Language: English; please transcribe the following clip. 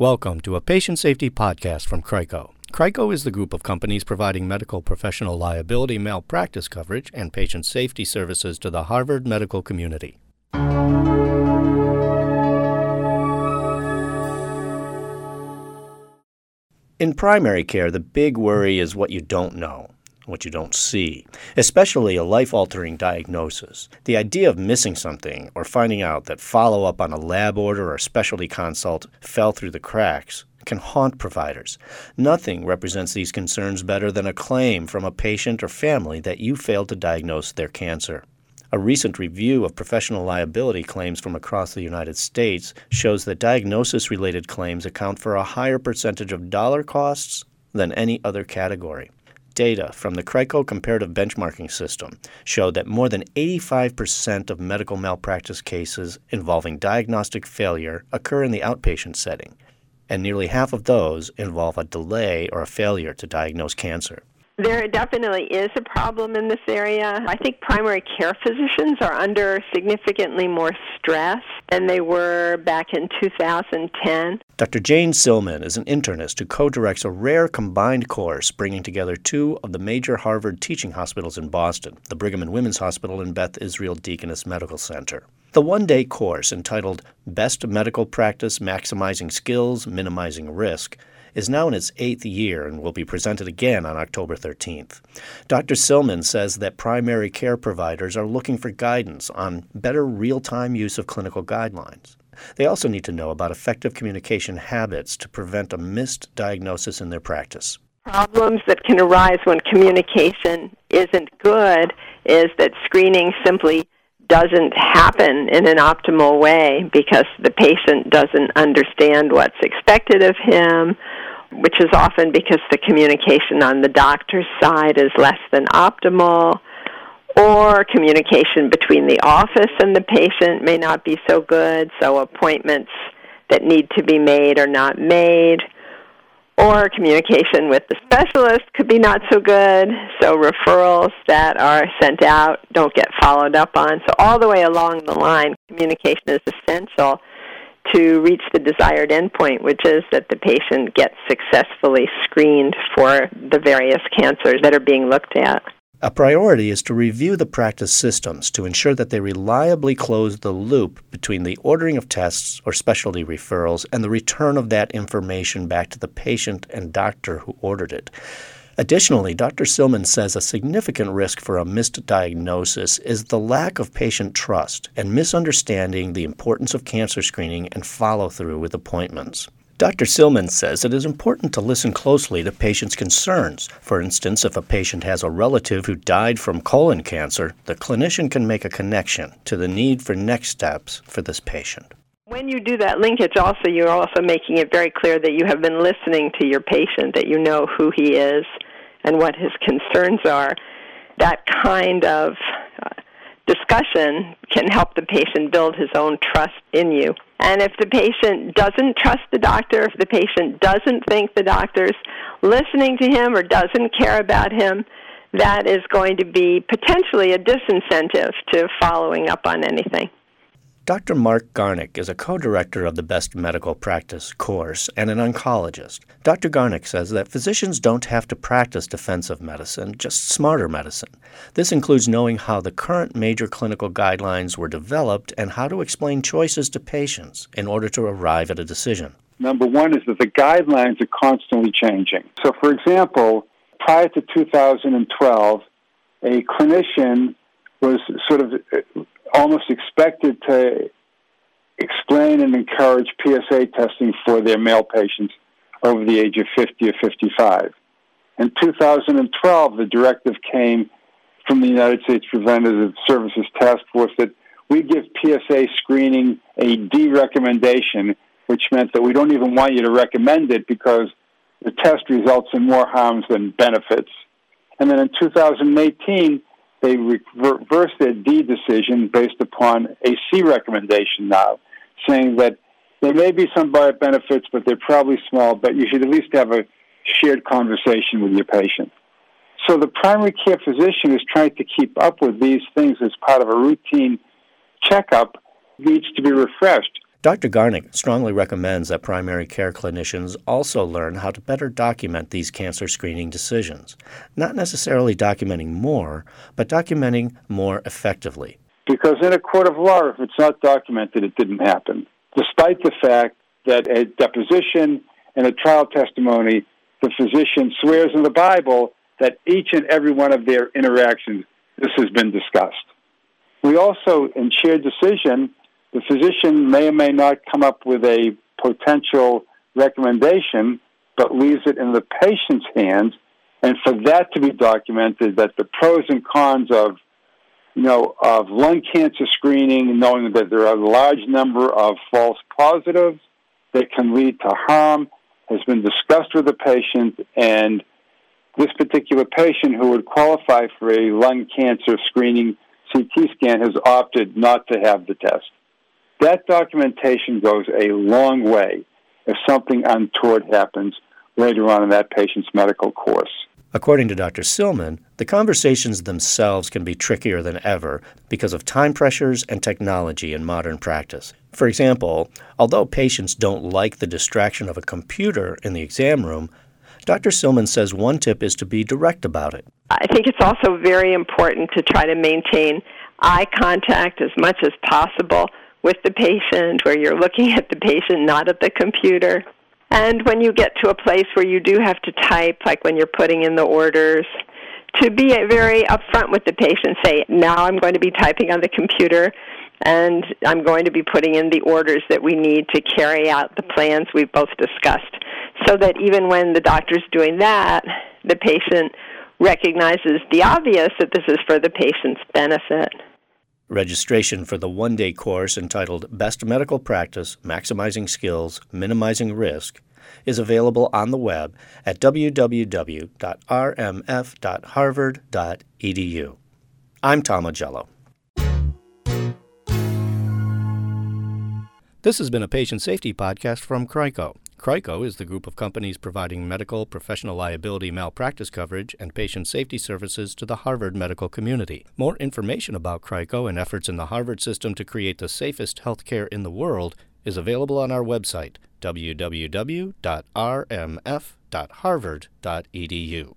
Welcome to a patient safety podcast from CRICO. CRICO is the group of companies providing medical professional liability malpractice coverage and patient safety services to the Harvard medical community. In primary care, the big worry is what you don't know, what you don't see, especially a life-altering diagnosis. The idea of missing something or finding out that follow-up on a lab order or specialty consult fell through the cracks can haunt providers. Nothing represents these concerns better than a claim from a patient or family that you failed to diagnose their cancer. A recent review of professional liability claims from across the United States shows that diagnosis-related claims account for a higher percentage of dollar costs than any other category. Data from the CRICO Comparative Benchmarking System showed that more than 85% of medical malpractice cases involving diagnostic failure occur in the outpatient setting, and nearly half of those involve a delay or a failure to diagnose cancer. There definitely is a problem in this area. I think primary care physicians are under significantly more stress than they were back in 2010. Dr. Jane Sillman is an internist who co-directs a rare combined course bringing together two of the major Harvard teaching hospitals in Boston, the Brigham and Women's Hospital and Beth Israel Deaconess Medical Center. The one-day course, entitled Best Medical Practice, Maximizing Skills, Minimizing Risk, is now in its eighth year and will be presented again on October 13th. Dr. Sillman says that primary care providers are looking for guidance on better real-time use of clinical guidelines. They also need to know about effective communication habits to prevent a missed diagnosis in their practice. Problems that can arise when communication isn't good is that screening simply doesn't happen in an optimal way because the patient doesn't understand what's expected of him, which is often because the communication on the doctor's side is less than optimal, or communication between the office and the patient may not be so good, so appointments that need to be made are not made, or communication with the specialist could be not so good, so referrals that are sent out don't get followed up on. So all the way along the line, communication is essential to reach the desired endpoint, which is that the patient gets successfully screened for the various cancers that are being looked at. A priority is to review the practice systems to ensure that they reliably close the loop between the ordering of tests or specialty referrals and the return of that information back to the patient and doctor who ordered it. Additionally, Dr. Sillman says a significant risk for a misdiagnosis is the lack of patient trust and misunderstanding the importance of cancer screening and follow-through with appointments. Dr. Sillman says it is important to listen closely to patients' concerns. For instance, if a patient has a relative who died from colon cancer, the clinician can make a connection to the need for next steps for this patient. When you do that linkage, also, you're also making it very clear that you have been listening to your patient, that you know who he is and what his concerns are. That kind of discussion can help the patient build his own trust in you. And if the patient doesn't trust the doctor, if the patient doesn't think the doctor's listening to him or doesn't care about him, that is going to be potentially a disincentive to following up on anything. Dr. Mark Garnick is a co-director of the Best Medical Practice course and an oncologist. Dr. Garnick says that physicians don't have to practice defensive medicine, just smarter medicine. This includes knowing how the current major clinical guidelines were developed and how to explain choices to patients in order to arrive at a decision. Number one is that the guidelines are constantly changing. So, for example, prior to 2012, a clinician was sort of almost expected to explain and encourage PSA testing for their male patients over the age of 50 or 55. In 2012, the directive came from the United States Preventative Services Task Force that we give PSA screening a D recommendation, which meant that we don't even want you to recommend it because the test results in more harms than benefits. And then in 2018, they reversed their D decision based upon a C recommendation now, saying that there may be some benefits, but they're probably small, but you should at least have a shared conversation with your patient. So the primary care physician is trying to keep up with these things as part of a routine checkup, needs to be refreshed. Dr. Garnick strongly recommends that primary care clinicians also learn how to better document these cancer screening decisions, not necessarily documenting more, but documenting more effectively. Because in a court of law, if it's not documented, it didn't happen, despite the fact that a deposition and a trial testimony, the physician swears in the Bible that each and every one of their interactions, this has been discussed. We also, in shared decision, the physician may or may not come up with a potential recommendation, but leaves it in the patient's hands, and for that to be documented, that the pros and cons of, of lung cancer screening, knowing that there are a large number of false positives that can lead to harm, has been discussed with the patient, and this particular patient who would qualify for a lung cancer screening CT scan has opted not to have the test. That documentation goes a long way if something untoward happens later on in that patient's medical course. According to Dr. Sillman, the conversations themselves can be trickier than ever because of time pressures and technology in modern practice. For example, although patients don't like the distraction of a computer in the exam room, Dr. Sillman says one tip is to be direct about it. I think it's also very important to try to maintain eye contact as much as possible with the patient, where you're looking at the patient, not at the computer. And when you get to a place where you do have to type, like when you're putting in the orders, to be very upfront with the patient, say, now I'm going to be typing on the computer, and I'm going to be putting in the orders that we need to carry out the plans we've both discussed, so that even when the doctor's doing that, the patient recognizes the obvious, that this is for the patient's benefit. Registration for the one-day course entitled Best Medical Practice, Maximizing Skills, Minimizing Risk is available on the web at www.rmf.harvard.edu. I'm Tom Augello. This has been a patient safety podcast from CRICO. CRICO is the group of companies providing medical, professional liability, malpractice coverage, and patient safety services to the Harvard medical community. More information about CRICO and efforts in the Harvard system to create the safest healthcare in the world is available on our website, www.rmf.harvard.edu.